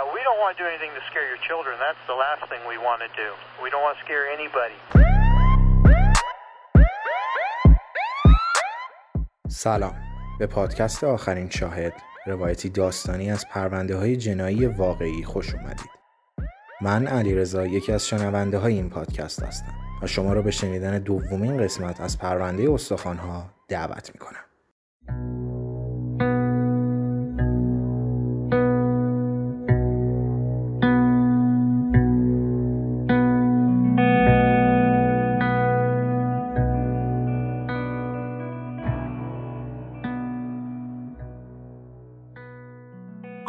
Yeah, we don't want to do anything to scare your children. That's the last thing we want to do. We don't want to scare anybody. سلام به پادکست آخرین شاهد، روایتی داستانی از پرونده‌های جنایی واقعی خوش اومدید. من علیرضا یکی از شنونده‌های این پادکست هستم و شما رو به شنیدن دومین قسمت از پرونده استخوان‌ها دعوت می‌کنم.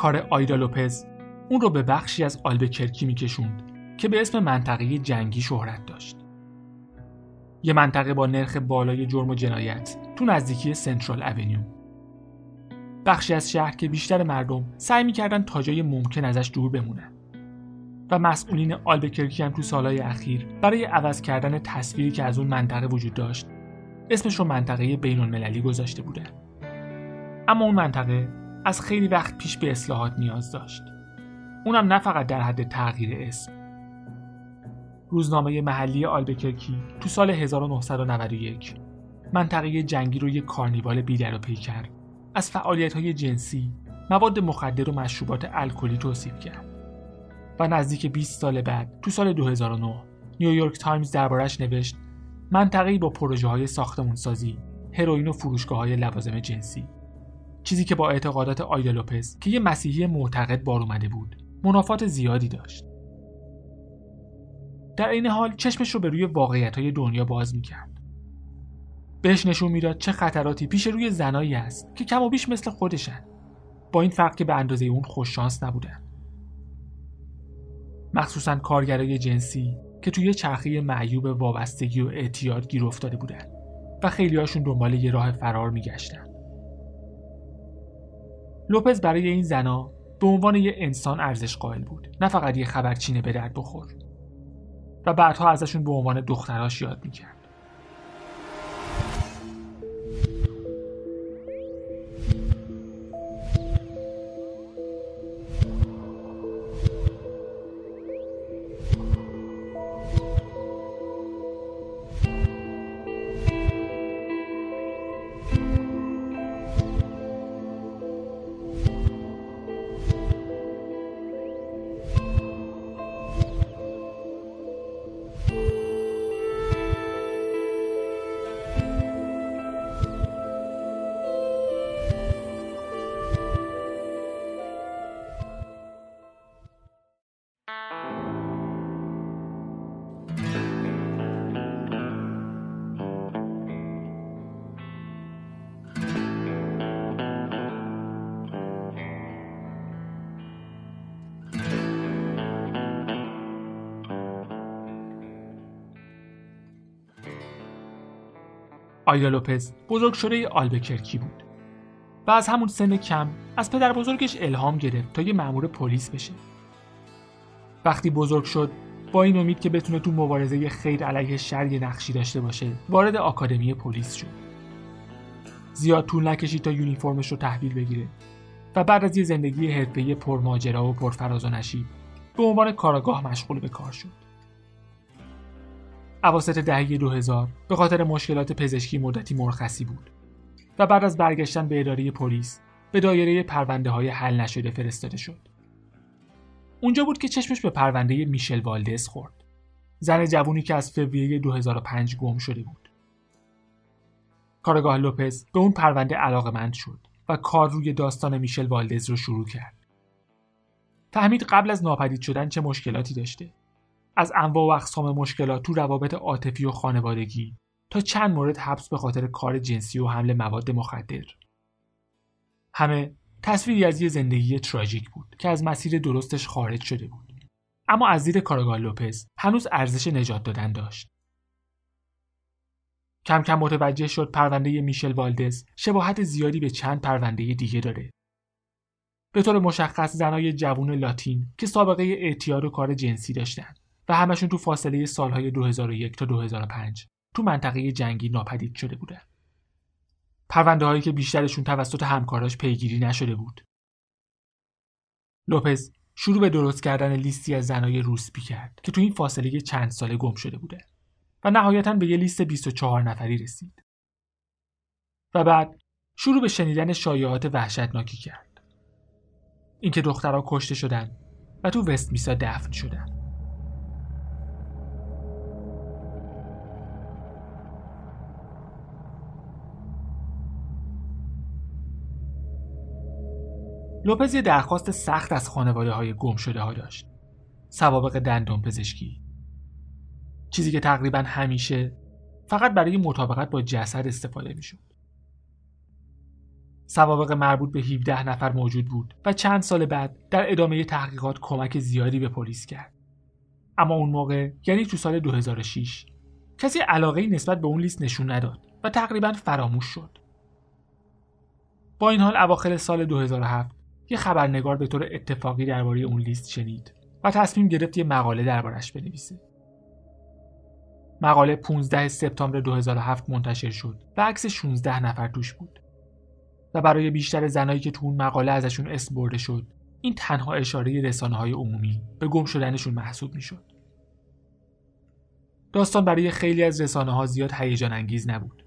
کار آیدا لوپز اون رو به بخشی از آلبوکرکی می‌کشوند که به اسم منطقه جنگی شهرت داشت. یه منطقه با نرخ بالای جرم و جنایت تو نزدیکی سنترال اونیو. بخشی از شهر که بیشتر مردم سعی می‌کردن تا جای ممکن ازش دور بمونن. و مسئولین آلبوکرکی هم تو سالهای اخیر برای عوض کردن تصویری که از اون منطقه وجود داشت، اسمش رو منطقه بین‌المللی گذاشته بودن. اما اون منطقه از خیلی وقت پیش به اصلاحات نیاز داشت. اونم نه فقط در حد تغییر اسم. روزنامه محلی آلبوکرکی تو سال 1991 منطقه جنگی رو یک کارنیوال بی‌در و پیکر از فعالیت‌های جنسی، مواد مخدر و مشروبات الکلی توصیف کرد. و نزدیک 20 سال بعد تو سال 2009 نیویورک تایمز دربارش نوشت منطقه‌ای با پروژه‌های ساختمان‌سازی، هروئین و فروشگاه‌های لوازم جنسی. چیزی که با اعتقادات آیدا لوپز که یه مسیحی معتقد بار اومده بود، منافات زیادی داشت. در این حال چشمش رو به روی واقعیت‌های دنیا باز می‌کرد. بهش نشون میداد چه خطراتی پیش روی زنایی است که کم و بیش مثل خودشن، با این فرق که به اندازه اون خوششانس نبودن. مخصوصاً کارگرای جنسی که توی چرخه معیوب وابستگی و اعتیاد گیر افتاده بودن و خیلی‌هاشون دنبال یه راه فرار می‌گشتن. لوپز برای این زنا به عنوان یه انسان ارزش قائل بود، نه فقط یه خبرچینه به درد بخور. و بعدها ازشون به عنوان دختراش یاد میکرد. آیدا لوپز بزرگ شده آلبوکرکی بود و از همون سن کم از پدر بزرگش الهام گرفت تا یه مأمور پلیس بشه. وقتی بزرگ شد با این امید که بتونه تو مبارزه خیر علیه شر یه نقشی داشته باشه، وارد آکادمی پلیس شد. زیاد طول نکشید تا یونیفرمش رو تحویل بگیره و بعد از یه زندگی حرفه‌ای پرماجرا و پرفراز و نشیب به عنوان کاراگاه مشغول به کار شد. اواسط دهه 2000 به خاطر مشکلات پزشکی مدتی مرخصی بود و بعد از برگشتن به اداره پلیس به دایره پرونده‌های حل نشده فرستاده شد. اونجا بود که چشمش به پرونده میشل والدز خورد، زن جوونی که از فوریه 2005 گم شده بود. کارگاه لوپز به اون پرونده علاقه‌مند شد و کار روی داستان میشل والدز رو شروع کرد. فهمید قبل از ناپدید شدن چه مشکلاتی داشته، از انواع و اقسام مشکلات تو روابط عاطفی و خانوادگی تا چند مورد حبس به خاطر کار جنسی و حمل مواد مخدر. همه تصویری از یه زندگی تراژیک بود که از مسیر درستش خارج شده بود، اما از دید کارگاه لوپز هنوز ارزش نجات دادن داشت. کم کم متوجه شد پرونده میشل والدز شباهت زیادی به چند پرونده دیگه داره. به طور مشخص زنای جوان لاتین که سابقه اعتیاد و کار جنسی داشتن و همشون تو فاصله سالهای 2001 تا 2005 تو منطقه جنگی ناپدید شده بودن. پرونده‌هایی که بیشترشون توسط همکاراش پیگیری نشده بود. لوپز شروع به درست کردن لیستی از زنای روسپی کرد که تو این فاصله چند ساله گم شده بوده و نهایتاً به یه لیست 24 نفری رسید. و بعد شروع به شنیدن شایعات وحشتناکی کرد. اینکه دخترها کشته شدن و تو وست میسا دفن شدن. لوپز یه درخواست سخت از خانواده های گم شده ها داشت. سوابق دندان پزشکی. چیزی که تقریباً همیشه فقط برای مطابقت با جسد استفاده می شد. سوابق مربوط به 17 نفر موجود بود و چند سال بعد در ادامه تحقیقات کمک زیادی به پلیس کرد. اما اون موقع یعنی تو سال 2006 کسی علاقه‌ای نسبت به اون لیست نشون نداد و تقریباً فراموش شد. با این حال اواخر سال 2007 یه خبرنگار به طور اتفاقی درباره اون لیست شنید و تصمیم گرفت یه مقاله دربارش بنویسه. مقاله 15 سپتامبر 2007 منتشر شد و عکس 16 نفر توش بود. و برای بیشتر زنایی که تو اون مقاله ازشون اسم برده شد، این تنها اشاره رسانه‌های عمومی به گم شدنشون محسوب می‌شد. داستان برای خیلی از رسانه‌ها زیاد هیجان انگیز نبود.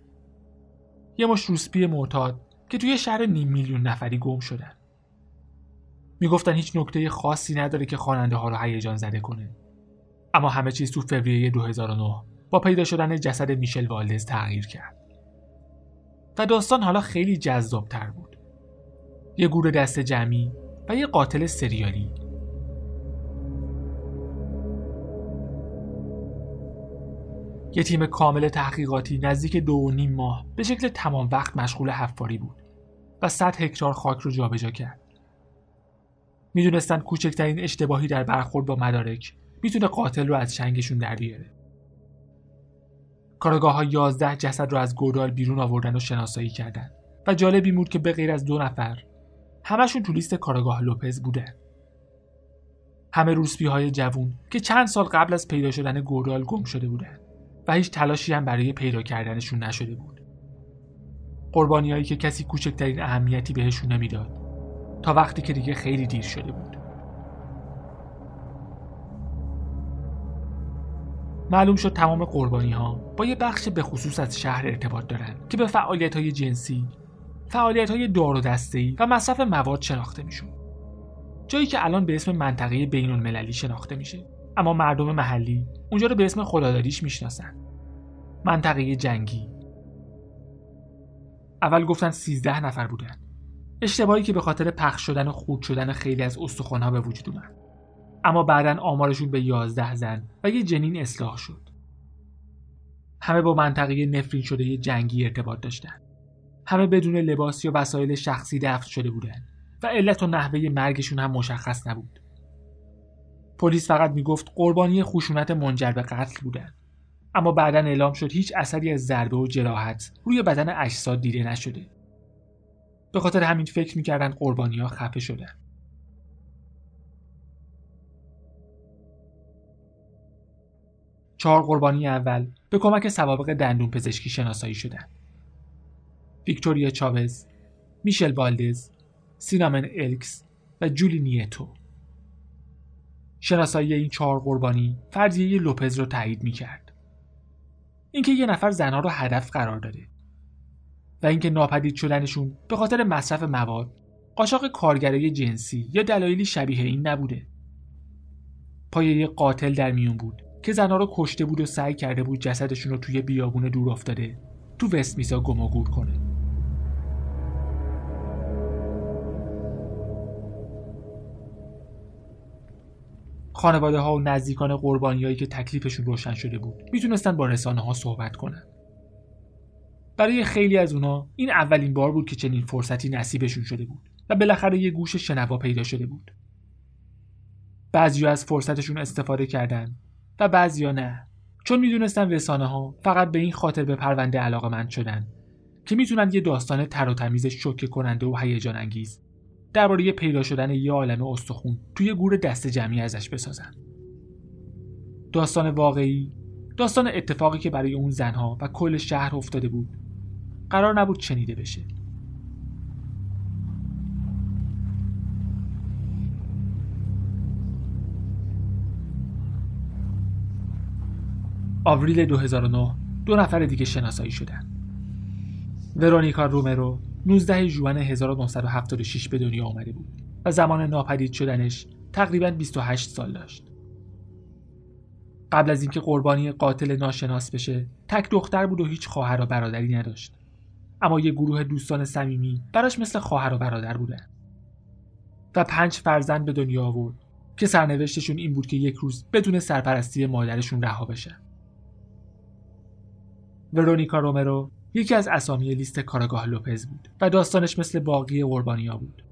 یه مش روسپی معتاد که توی شهر 5 میلیون نفری گم شدن. میگفتن هیچ نکته خاصی نداره که خواننده ها رو هیجان زده کنه. اما همه چیز تو فوریه 2009 با پیدا شدن جسد میشل والدز تغییر کرد. و داستان حالا خیلی جذابتر بود. یه گروه دست جمعی و یه قاتل سریالی. یه تیم کامل تحقیقاتی نزدیک 2.5 ماه به شکل تمام وقت مشغول حفاری بود و 100 هکتار خاک رو جابجا کرد. میدونستن کوچکترین اشتباهی در برخورد با مدارک میتونه قاتل رو از چنگشون در بیاره. کارگاه‌ها 11 جسد رو از گودال بیرون آوردن و شناسایی کردن و جالب این بود که به غیر از 2 نفر همشون تو لیست کارگاه لوپز بودن. همه روسپی‌های جوون که چند سال قبل از پیدا شدن گودال گم شده بودن و هیچ تلاشی هم برای پیدا کردنشون نشده بود. قربانیایی که کسی کوچکترین اهمیتی بهشون نمیداد تا وقتی که دیگه خیلی دیر شده بود. معلوم شد تمام قربانی‌ها با یه بخش به خصوص از شهر ارتباط دارن که به فعالیت‌های جنسی، فعالیت‌های دار و دسته‌ای و مصرف مواد شناخته میشون. جایی که الان به اسم منطقه بین‌المللی شناخته میشه، اما مردم محلی اونجا رو به اسم خداداریش میشناسن. منطقه جنگی. اول گفتن 13 نفر بودن. اشتباهی که به خاطر پخش شدن و خورد شدن خیلی از استخوان‌ها به وجود اومد. اما بعداً آمارشون به 11 زن و یه جنین اصلاح شد. همه با منطقه نفرین شده یه جنگی ارتباط داشتن. همه بدون لباس یا وسایل شخصی دفن شده بودن و علت و نحوه مرگشون هم مشخص نبود. پلیس فقط میگفت قربانی خشونت منجر به قتل بودن. اما بعداً اعلام شد هیچ اثری از ضربه و جراحت روی بدن اجساد دیده نشده. به خاطر همین فکر می‌کردن قربانی‌ها خفه شدن. چهار قربانی اول به کمک سوابق دندون پزشکی شناسایی شدند. ویکتوریا چاوز، میشل والدز، سینامن الکس و جولی نیتو. شناسایی این 4 قربانی فرضیه لوپز رو تایید می‌کرد. اینکه یه نفر زن‌ها رو هدف قرار داده و اینکه ناپدید شدنشون به خاطر مصرف مواد، قاچاق کارگرای جنسی یا دلایلی شبیه این نبوده. پایه یه قاتل در میون بود که زنها رو کشته بود و سعی کرده بود جسدشون رو توی بیابون دور افتاده تو وست میسا گم و گور کنه. خانواده ها و نزدیکان قربانیایی که تکلیفشون روشن شده بود میتونستن با رسانه ها صحبت کنن. برای خیلی از اونا این اولین بار بود که چنین فرصتی نصیبشون شده بود و بالاخره یه گوش شنوا پیدا شده بود. بعضیا از فرصتشون استفاده کردن و بعضیا نه، چون میدونستن رسانه‌ها فقط به این خاطر به پرونده علاقه‌مند شدن که میتونن یه داستان تر و تمیز شوکه کننده و هیجان انگیز درباره پیدا شدن یه عالمه استخون توی گور دست جمعی ازش بسازن. داستان واقعی، داستان اتفاقی که برای اون زنها و کل شهر افتاده بود قرار نبود شنیده بشه. آوریل 2009 دو نفر دیگه شناسایی شدند. ورونیکا رومرو 19 ژوئن 1976 به دنیا آمده بود و زمان ناپدید شدنش تقریباً 28 سال داشت. قبل از اینکه قربانی قاتل ناشناس بشه، تک دختر بود و هیچ خواهر و برادری نداشت. اما یه گروه دوستان صمیمی براش مثل خواهر و برادر بودن و 5 فرزند به دنیا آورد که سرنوشتشون این بود که یک روز بدون سرپرستی مادرشون رها بشن. ورونیکا رومرو یکی از اسامی لیست کارگاه لوپز بود و داستانش مثل باقی قربانی‌ها بود.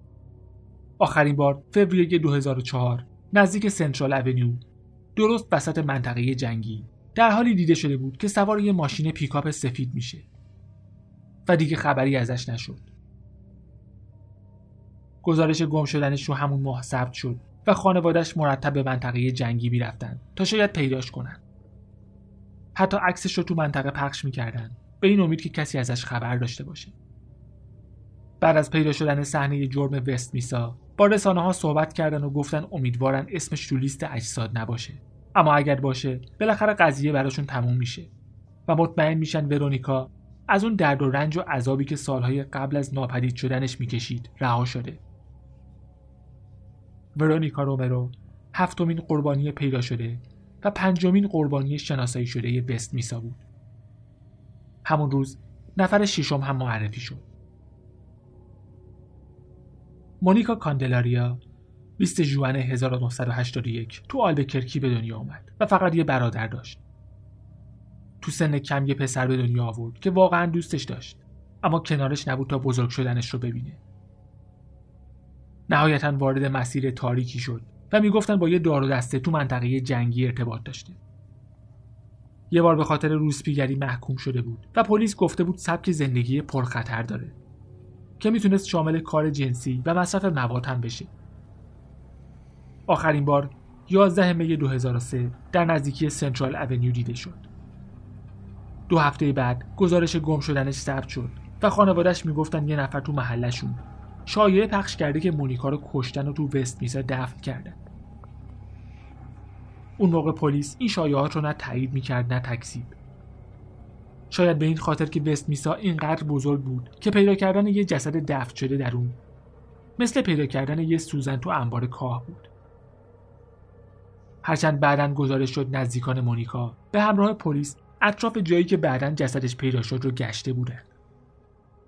آخرین بار فوریه 2004 نزدیک سنترال اونیو، درست وسط منطقه جنگی، در حالی دیده شده بود که سوار یه ماشین پیکاپ سفید میشه و دیگه خبری ازش نشد. گزارش گم شدنش رو همون ماه ثبت شد و خانواده‌اش مرتب به منطقه جنگی می‌رفتن تا شاید پیداش کنن. حتی عکسش رو تو منطقه پخش می‌کردن به این امید که کسی ازش خبر داشته باشه. بعد از پیدا شدن صحنه جرم وست مسا با رسانه‌ها صحبت کردن و گفتن امیدوارن اسمش تو لیست اجساد نباشه، اما اگر باشه بالاخره قضیه براشون تموم میشه و مطمئن میشن ورونیکا از اون درد و رنج و عذابی که سالهای قبل از ناپدید شدنش میکشید رها شده. ورونیکا رومرو 7مین قربانی پیدا شده و 5مین قربانی شناسایی شده وست مسا بود. همون روز نفر 6م هم معرفی شد. مونیکا کاندلاریا 20 ژوئن 1981 تو آلبوکرکی به دنیا آمد و فقط یه برادر داشت. تو سن کم یه پسر به دنیا آورد که واقعا دوستش داشت، اما کنارش نبود تا بزرگ شدنش رو ببینه. نهایتاً وارد مسیر تاریکی شد و میگفتن با یه دار و دسته تو منطقه جنگی ارتباط داشته. یه بار به خاطر روسپیگری محکوم شده بود و پلیس گفته بود سبک زندگی پرخطر داره که میتونست شامل کار جنسی و مصرف مواد هم بشه. آخرین بار 11 می 2003 در نزدیکی سنترال اونیو دیده شد. 2 هفته بعد گزارش گم شدنش ثبت شد و خانواده‌اش میگفتن یه نفر تو محلشون شایعه پخش کرده که مونیکا رو کشتن و تو وست مسا دفن کردن. اون موقع پلیس این شایعات رو نه تایید میکرد نه تکذیب. شاید به این خاطر که وست مسا اینقدر بزرگ بود که پیدا کردن یه جسد دفن شده در اون مثل پیدا کردن یه سوزن تو انبار کاه بود. هرچند بعداً گزارش شد نزدیکان مونیکا به همراه پلیس اطراف جایی که بعداً جسدش پیدا شد رو گشته بودن.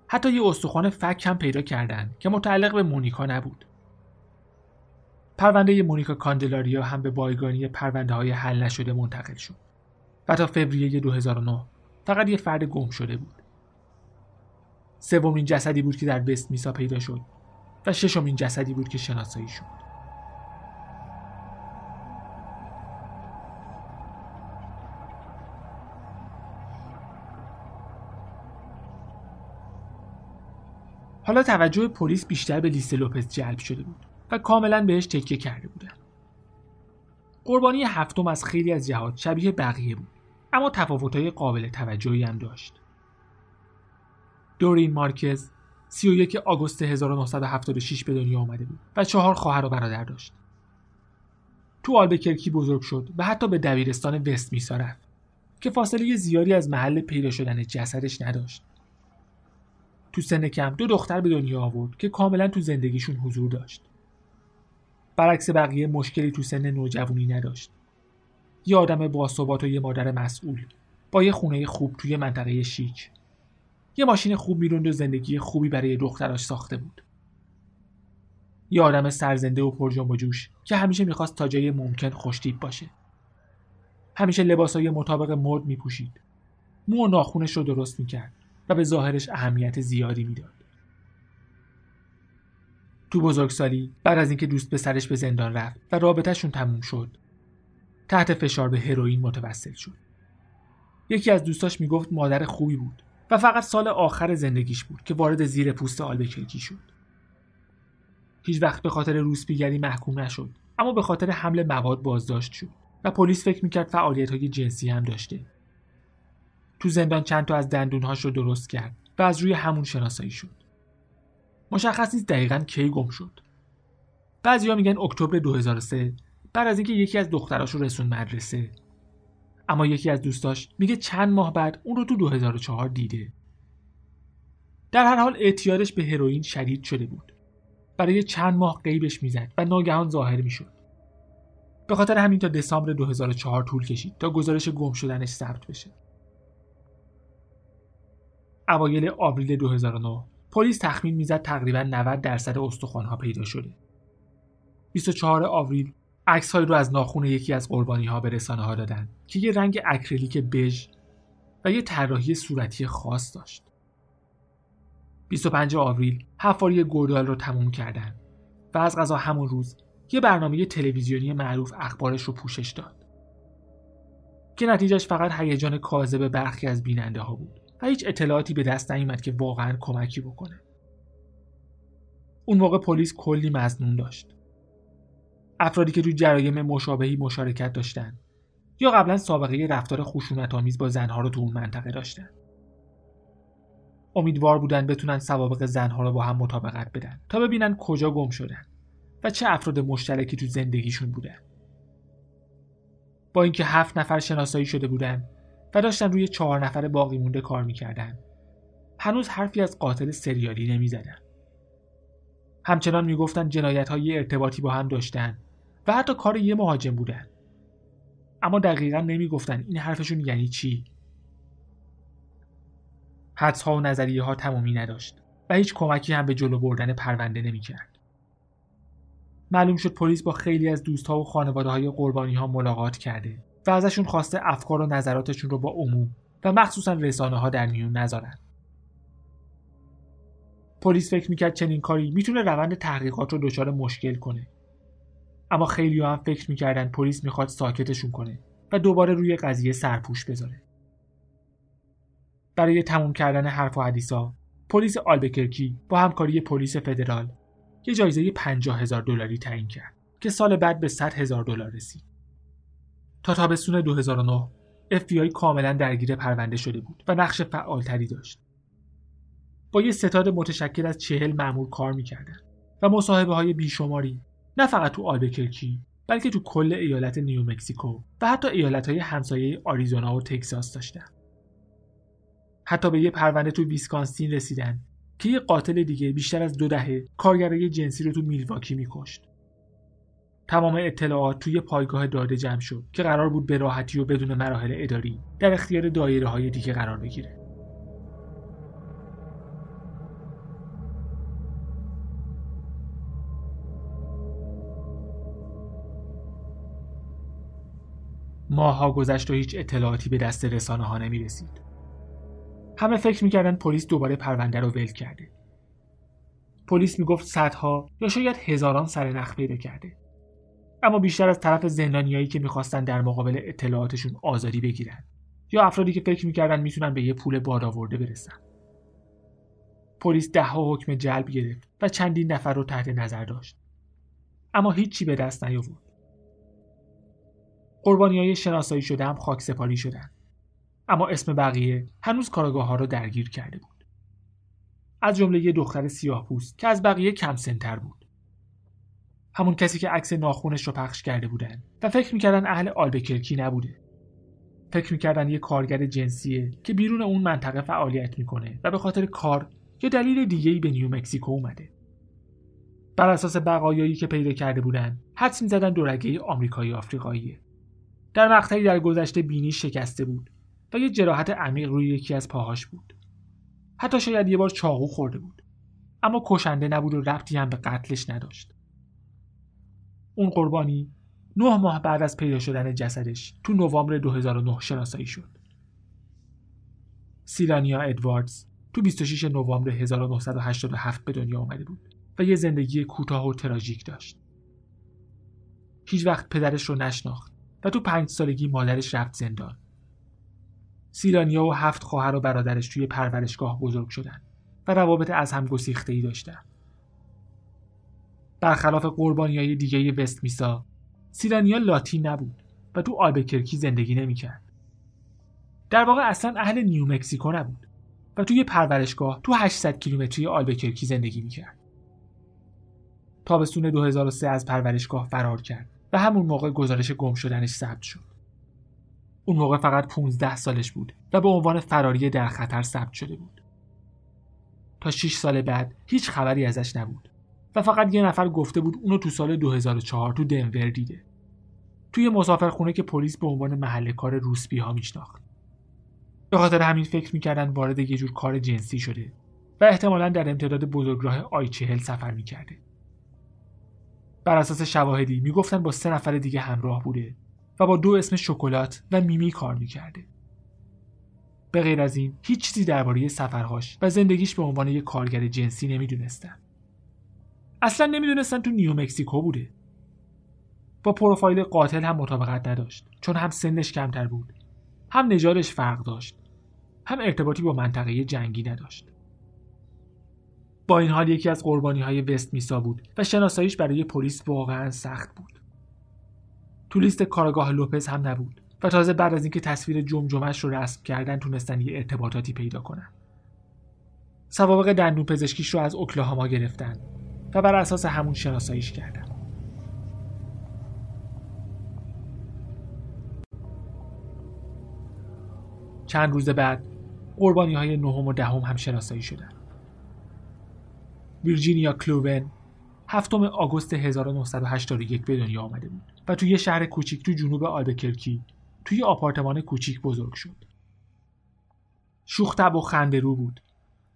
حتی یه استخوان فک هم پیدا کردن که متعلق به مونیکا نبود. پرونده مونیکا کاندلاریا هم به بایگانی پرونده‌های حل نشده منتقل شد و تا فوریه 2009 فقط یه فرد گم شده بود. 3مین جسدی بود که در وست مسا پیدا شد و 6مین جسدی بود که شناسایی شد. حالا توجه پلیس بیشتر به لیست لوپز جلب شده بود و کاملا بهش تکیه کرده بودن. قربانی 7م از خیلی از جهات شبیه بقیه بود، اما تفاوت‌های قابل توجهی هم داشت. دورین مارکز 31 آگوست 1976 به دنیا آمده بود و 4 خواهر و برادر داشت. تو آلبوکرکی بزرگ شد و حتی به دبیرستان وست مسا رفت که فاصله زیادی از محل پیدا شدن جسدش نداشت. تو سن کم 2 دختر به دنیا آورد که کاملا تو زندگیشون حضور داشت. برعکس بقیه مشکلی تو سن نوجوانی نداشت. یه آدم باثبات و یه مادر مسئول با یه خونه خوب توی منطقه شیک. یه ماشین خوب میروند و زندگی خوبی برای دختراش ساخته بود. یه آدم سرزنده و پرجنب و جوش که همیشه میخواست تا جای ممکن خوشتیپ باشه. همیشه لباسای مطابق مد میپوشید. مو و ناخونش رو درست میکرد و به ظاهرش اهمیت زیادی میداد. تو بزرگسالی بعد از اینکه دوست پسرش به زندان رفت و رابطه‌شون تموم شد، تحت فشار به هروئین متوسل شد. یکی از دوستاش میگفت مادر خوبی بود و فقط سال آخر زندگیش بود که وارد زیر پوست آلبوکرکی شد. هیچ وقت به خاطر روسپیگری محکوم نشد، اما به خاطر حمل مواد بازداشت شد و پلیس فکر میکرد فعالیت‌های جنسی هم داشته. تو زندان چند تا از دندون‌هاش رو درست کرد و از روی همون شناسایی شد. مشخص نیست دقیقاً کی گم شد. بعضیا میگن اکتبر 2003 بعد از اینکه یکی از دختراشو رسون مدرسه اما یکی از دوستاش میگه چند ماه بعد اون رو تو 2004 دیده. در هر حال اعتیادش به هروئین شدید شده بود. برای چند ماه غیبش میزد و ناگهان ظاهر میشد. به خاطر همین تا دسامبر 2004 طول کشید تا گزارش گم شدنش ثبت بشه. اوایل آوریل 2009 پلیس تخمین میزد تقریباً 90% استخوان‌ها پیدا شده. 24 آوریل عکس‌هایی رو از ناخن یکی از قربانی‌ها به رسانه‌ها دادن که یه رنگ اکریلیک بژ و یه طراحی صورتی خاص داشت. 25 آوریل حفاری گودال رو تموم کردن و از قضا همون روز یه برنامه تلویزیونی معروف اخبارش رو پوشش داد که نتیجهش فقط هیجان کاذب برخی از بیننده‌ها بود و هیچ اطلاعاتی به دست نیامد که واقعاً کمکی بکنه. اون موقع پلیس کلی مظنون داشت. افرادی که تو جرایم مشابهی مشارکت داشتن یا قبلا سابقه رفتار خشونت‌آمیز با زنها رو تو اون منطقه داشتن. امیدوار بودن بتونن سوابق زنها رو با هم مطابقت بدن تا ببینن کجا گم شدن و چه افراد مشترکی تو زندگیشون بودن. با اینکه 7 نفر شناسایی شده بودن و داشتن روی 4 نفر باقی مونده کار میکردن، هنوز حرفی از قاتل سریالی نمیزدن. همچنان میگفتن جنایت‌های ارتباطی با هم داشتن و حتی کار یه مهاجم بودن، اما دقیقاً نمیگفتن این حرفشون یعنی چی. حدس‌ها و نظریه‌ها تمامی نداشت و هیچ کمکی هم به جلو بردن پرونده نمی‌کرد. معلوم شد پلیس با خیلی از دوست‌ها و خانواده‌های قربانی‌ها ملاقات کرده و ازشون خواسته افکار و نظراتشون رو با عموم و مخصوصاً رسانه‌ها در میون نذارن. پلیس فکر می‌کرد چنین کاری می‌تونه روند تحقیقات رو دچار مشکل کنه. اما خیلی‌ها هم فکر می‌کردن پلیس می‌خواد ساکتشون کنه و دوباره روی قضیه سرپوش بذاره. برای تموم کردن حرف و حدیثا، پلیس آلبوکرکی با همکاری پلیس فدرال یه جایزه $50,000 تعیین کرد که سال بعد به $100,000 رسید. تا تابستون 2009 اف بی آی کاملا درگیر پرونده شده بود و نقش فعالتری داشت. با یه ستاد متشکل از 40 مأمور کار می‌کردن و مصاحبه‌های بیشماری نه فقط تو آلبوکرکی بلکه تو کل ایالت نیومکسیکو و حتی ایالت‌های همسایه آریزونا و تگزاس داشتن. حتی به یه پرونده تو ویسکانسین رسیدن که یه قاتل دیگه بیشتر از 2 دهه کارگرای جنسی رو تو میلواکی می‌کشت. تمام اطلاعات توی پایگاه داده جمع شد که قرار بود به راحتی و بدون مراحل اداری در اختیار دایره‌های دیگه قرار بگیره. ماه‌ها گذشت و هیچ اطلاعاتی به دست رسانه‌ها نمی‌رسید. همه فکر می‌کردن پلیس دوباره پرونده رو ول کرده. پلیس میگفت صدها یا شاید هزاران سرنخ پیدا کرده، اما بیشتر از طرف زندانیایی که می‌خواستن در مقابل اطلاعاتشون آزادی بگیرن یا افرادی که فکر می‌کردن میتونن به یه پول بادآورده برسن. پلیس ده‌ها حکم جلب گرفت و چندین نفر رو تحت نظر داشت، اما هیچی به دست نیاورد. قربانی‌های شناسایی شده هم خاکسپاری شدن، اما اسم بقیه هنوز کارآگاه‌ها رو درگیر کرده بود. از جمله یه دختر سیاه‌پوست که از بقیه کم سن‌تر بود. همون کسی که عکس ناخونش رو پخش کرده بودن و فکر می‌کردن اهل آلبوکرکی نبوده. فکر می‌کردن یه کارگر جنسیه که بیرون اون منطقه فعالیت می‌کنه و به خاطر کار یا دلیل دیگه‌ای به نیومکسیکو اومده. بر اساس بقایایی که پیدا کرده بودن، حدس می‌زدن دورگه آمریکایی آفریقاییه. در مقطعی در گذشته بینی شکسته بود و یه جراحت عمیق روی یکی از پاهاش بود. حتی شاید یه بار چاقو خورده بود، اما کشنده نبود و ربطی هم به قتلش نداشت. اون قربانی 9 ماه بعد از پیدا شدن جسدش تو نوامبر 2009 شناسایی شد. سیلانیا ادواردز تو 26 نوامبر 1987 به دنیا آمده بود و یه زندگی کوتاه و تراژیک داشت. هیچ وقت پدرش رو نشناخت و تو 5 سالگی مادرش رفت زندان. سیلانیا و 7 خواهر و برادرش توی پرورشگاه بزرگ شدن و روابط از هم گسیخته‌ای داشتن. برخلاف قربانی‌های دیگه وست مسا، سیلانیا لاتی نبود و تو آلبوکرکی زندگی نمی‌کرد. در واقع اصلاً اهل نیومکسیکو نبود و توی پرورشگاه تو 800 کیلومتری آلبوکرکی زندگی می‌کرد. تابستون 2003 از پرورشگاه فرار کرد و همون موقع گزارش گم شدنش ثبت شد. اون موقع فقط 15 سالش بود و به عنوان فراری در خطر ثبت شده بود. تا 6 سال بعد هیچ خبری ازش نبود و فقط یه نفر گفته بود اونو تو سال 2004 تو دنور دیده، توی مسافرخونه که پلیس به عنوان محل کار روسبی‌ها میشناخت. به خاطر همین فکر می‌کردن وارد یه جور کار جنسی شده و احتمالاً در امتداد بزرگراه آی-40 سفر می‌کرده. بر اساس شواهدی میگفتن با 3 نفر دیگه همراه بوده و با 2 اسم شکلات و میمی کار می‌کرده. به غیر از این هیچ چیزی درباره سفرهاش و زندگیش به عنوان یک کارگر جنسی نمی‌دونستن. اصلاً نمی‌دونستن تو نیومکسیکو بوده. با پروفایل قاتل هم مطابقت نداشت، چون هم سنش کمتر بود، هم نژادش فرق داشت، هم ارتباطی با منطقه جنگی نداشت. با این حال یکی از قربانی‌های وست مسا بود و شناساییش برای پلیس واقعاً سخت بود. تو لیست کارگاه لوپز هم نبود و تازه بعد از اینکه تصویر جمجمه‌اش رو رسم کردن تونستن یه ارتباطاتی پیدا کنن. سوابق دندون پزشکیش رو از اوکلاهاما گرفتن و بر اساس همون شناساییش کردن. چند روز بعد قربانی‌های 9 و 10 هم شناسایی شدن. ویرجینیا کلوون 7 آگوست 1981 به دنیا آمده بود و توی یه شهر کوچیک تو جنوب آلبوکرکی توی آپارتمان کوچیک بزرگ شد. شوخ‌طبع و خنده‌رو بود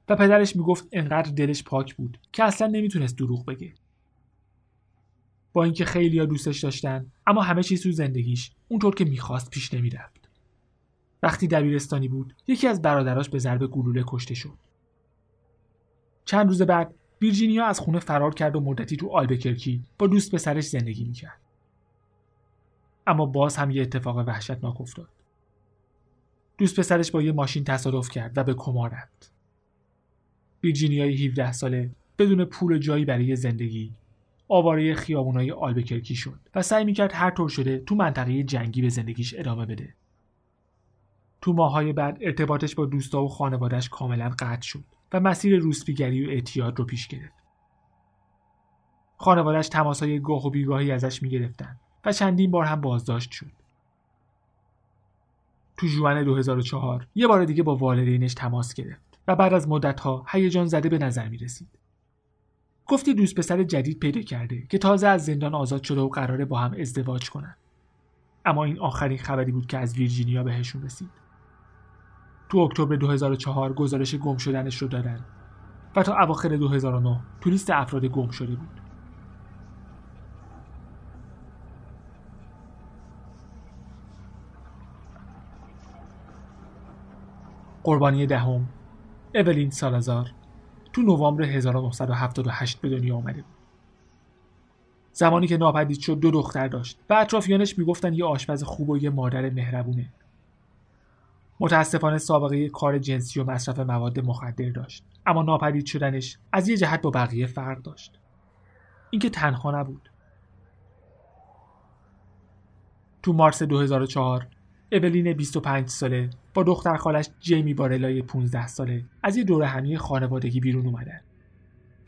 و پدرش میگفت انقدر دلش پاک بود که اصلا نمیتونست دروغ بگه. با اینکه خیلی‌ها دوستش داشتن، اما همه چیز تو زندگیش اونطور که میخواست پیش نمیرفت. وقتی دبیرستانی بود، یکی از برادراش به ضرب گلوله کشته شد. چند روز بعد، ویرجینیا از خونه فرار کرد و مدتی تو آلبوکرکی با دوست پسرش زندگی میکرد. اما باز هم یه اتفاق وحشتناک افتاد. دوست پسرش با یه ماشین تصادف کرد و به کما رفت. ویرجینیای 17 ساله بدون پول و جایی برای زندگی، آواره خیابونای آلبوکرکی شد و سعی میکرد هر طور شده تو منطقه جنگی به زندگیش ادامه بده. تو ماهای بعد ارتباطش با دوستا و خانواده‌اش کاملا قطع شد و مسیر روسپیگری و اعتیاد رو پیش گرفت. خانواده‌اش تماس‌های گاه و بیگاهی ازش می‌گرفتن و چندین بار هم بازداشت شد. تو ژوئن 2004 یه بار دیگه با والدینش تماس گرفت و بعد از مدت‌ها هیجان زده به نظر می‌رسید. گفتی دوست پسر جدید پیدا کرده که تازه از زندان آزاد شده و قراره با هم ازدواج کنن. اما این آخرین خبری بود که از ویرجینیا بهشون رسید. تو اکتبر 2004 گزارش گم شدنش رو دادن و تا اواخر 2009 تو لیست افراد گم شده بود. قربانی دهم، ایولین سالازار، تو نوامبر 1978 به دنیا آمده بود. زمانی که ناپدید شد 2 دختر داشت و اطرافیانش میگفتن یه آشپز خوب و یه مادر مهربونه. متاسفانه سابقه کار جنسی و مصرف مواد مخدر داشت، اما ناپدید شدنش از یه جهت با بقیه فرق داشت. اینکه تنها نبود. تو مارس 2004 ایولین 25 ساله با دختر خالش جیمی بارلای 15 ساله از یه دوره همی خانوادگی بیرون اومدن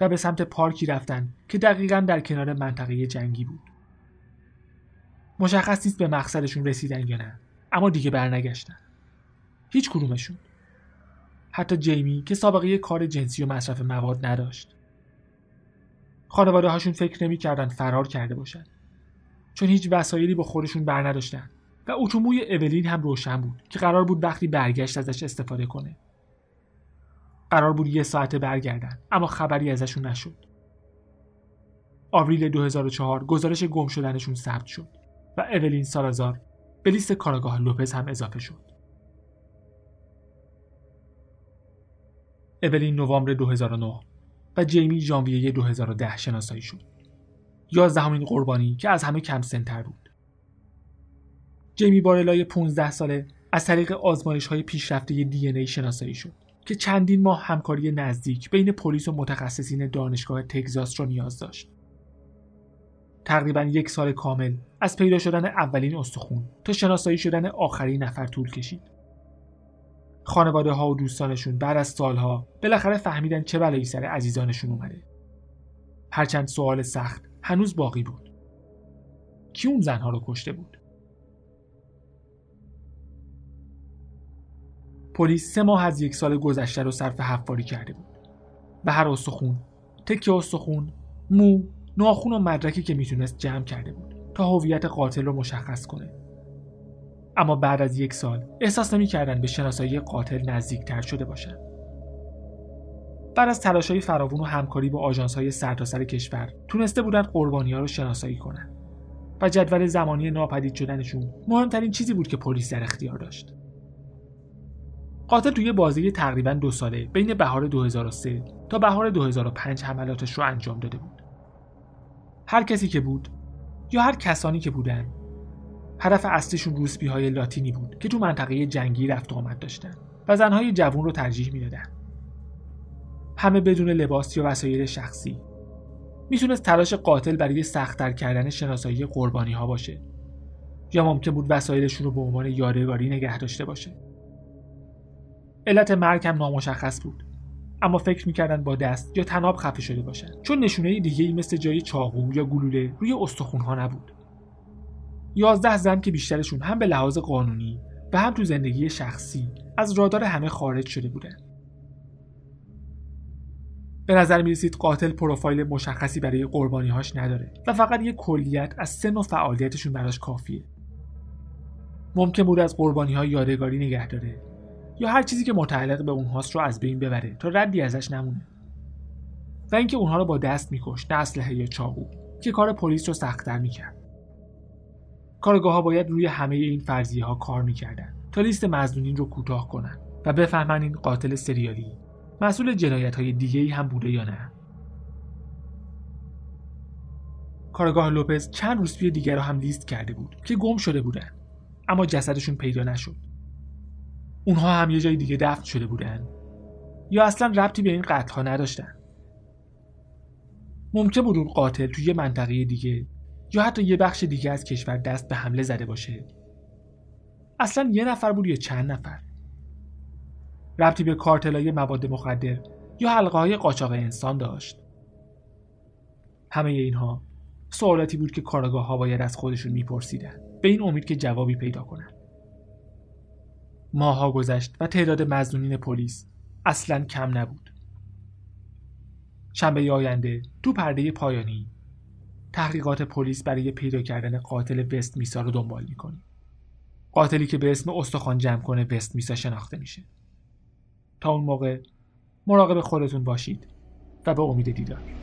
و به سمت پارکی رفتن که دقیقاً در کنار منطقه جنگی بود. مشخص نیست به مقصدشون رسیدن یا نه، اما دیگه برنگشتن. هیچ کدومشون. حتی جیمی که سابقه کار جنسی و مصرف مواد نداشت. خانواده هاشون فکر نمی کردن فرار کرده باشن، چون هیچ وسایلی با خودشون برنداشتن و اتومبیل ایولین هم روشن بود که قرار بود وقتی برگشت ازش استفاده کنه. قرار بود 1 ساعت برگردن، اما خبری ازشون نشد. آوریل 2004 گزارش گم شدنشون ثبت شد و ایولین سالازار به لیست کارگاه لوپز هم اضافه شد. ایولین نوامبر 2009 و جیمی ژانویه 2010 شناسایی شد. 11مین قربانی که از همه کم سن‌تر بود. جیمی بارلای 15 ساله از طریق آزمایش‌های پیشرفته DNA شناسایی شد که چندین ماه همکاری نزدیک بین پلیس و متخصصین دانشگاه تگزاس را نیاز داشت. تقریباً 1 سال کامل از پیدا شدن اولین استخوان تا شناسایی شدن آخرین نفر طول کشید. خانواده ها و دوستانشون بعد از سالها بالاخره فهمیدن چه بلایی سر عزیزانشون اومده. هرچند سوال سخت هنوز باقی بود. کی اون زنها رو کشته بود؟ پلیس 3 ماه از 1 سال گذشته رو صرف حفاری کرده بود. به هر استخون، تکه استخون، مو، ناخون و مدرکی که میتونست جمع کرده بود تا هویت قاتل رو مشخص کنه. اما بعد از 1 سال احساس نمی‌کردن به شناسایی قاتل نزدیک‌تر شده باشن. بعد از تلاش‌های فراوان و همکاری با آژانس‌های سرتاسر کشور تونسته بودن قربانی‌ها رو شناسایی کنن و جدول زمانی ناپدید شدنشون مهمترین چیزی بود که پلیس در اختیار داشت. قاتل توی بازه تقریباً 2 ساله بین بهار 2003 تا بهار 2005 حملاتش رو انجام داده بود. هر کسی که بود یا هر کسانی که بودن، هدف اصلیشون روسپی‌های لاتینی بود که تو منطقه جنگی رفت و آمد داشتن و زنهای جوان رو ترجیح میدادن. همه بدون لباس یا وسایل شخصی. میتونست تلاش قاتل برای سخت‌تر کردن شناسایی قربانی‌ها باشه یا ممکن بود وسایلشون رو به عنوان یادگاری نگه داشته باشه. علت مرگ هم نامشخص بود، اما فکر می‌کردن با دست یا طناب خفه شده باشن، چون نشونه دیگه‌ای مثل جای چاقو یا گلوله روی استخوان‌ها نبود. 11 زن که بیشترشون هم به لحاظ قانونی و هم تو زندگی شخصی از رادار همه خارج شده بودن. به نظر می‌رسید قاتل پروفایل مشخصی برای قربانی‌هاش نداره و فقط یک کلیت از سن و فعالیتشون براش کافیه. ممکن بود از قربانی‌ها یادگاری نگه داره یا هر چیزی که متعلق به اونهاست رو از بین ببره تا ردی ازش نمونه. و اینکه اونها رو با دست می‌کشت، نه اسلحه یا چاقو، که کار پلیس رو سخت‌تر می‌کرد. کارگاه‌ها باید روی همه این فرضیه‌ها کار می‌کردن تا لیست مظنونین رو کوتاه کنن و بفهمن این قاتل سریالی مسئول جنایت‌های دیگه‌ای هم بوده یا نه. کارگاه لوپز چند روسپی دیگر رو هم لیست کرده بود که گم شده بودن، اما جسدشون پیدا نشد. اونها هم یه جای دیگه دفن شده بودن یا اصلا ربطی به این قتل‌ها نداشتن. ممکن بود اون قاتل توی یه منطقه دیگه یا حتی یه بخش دیگه از کشور دست به حمله زده باشه. اصلا یه نفر بود یا چند نفر. ربطی به کارتل‌های مواد مخدر یا حلقه‌های قاچاق انسان داشت. همه اینها سوالاتی بود که کارگاه‌ها باید از خودشون می‌پرسیدن به این امید که جوابی پیدا کنن. ماه‌ها گذشت و تعداد مظنونین پلیس اصلاً کم نبود. شنبه آینده تو پرده پایانی تحقیقات پلیس برای پیدا کردن قاتل وست مسا رو دنبال می‌کنیم. قاتلی که به اسم استخوان جمع کنه وست مسا شناخته میشه. تا اون موقع مراقب خودتون باشید و به امید دیدار.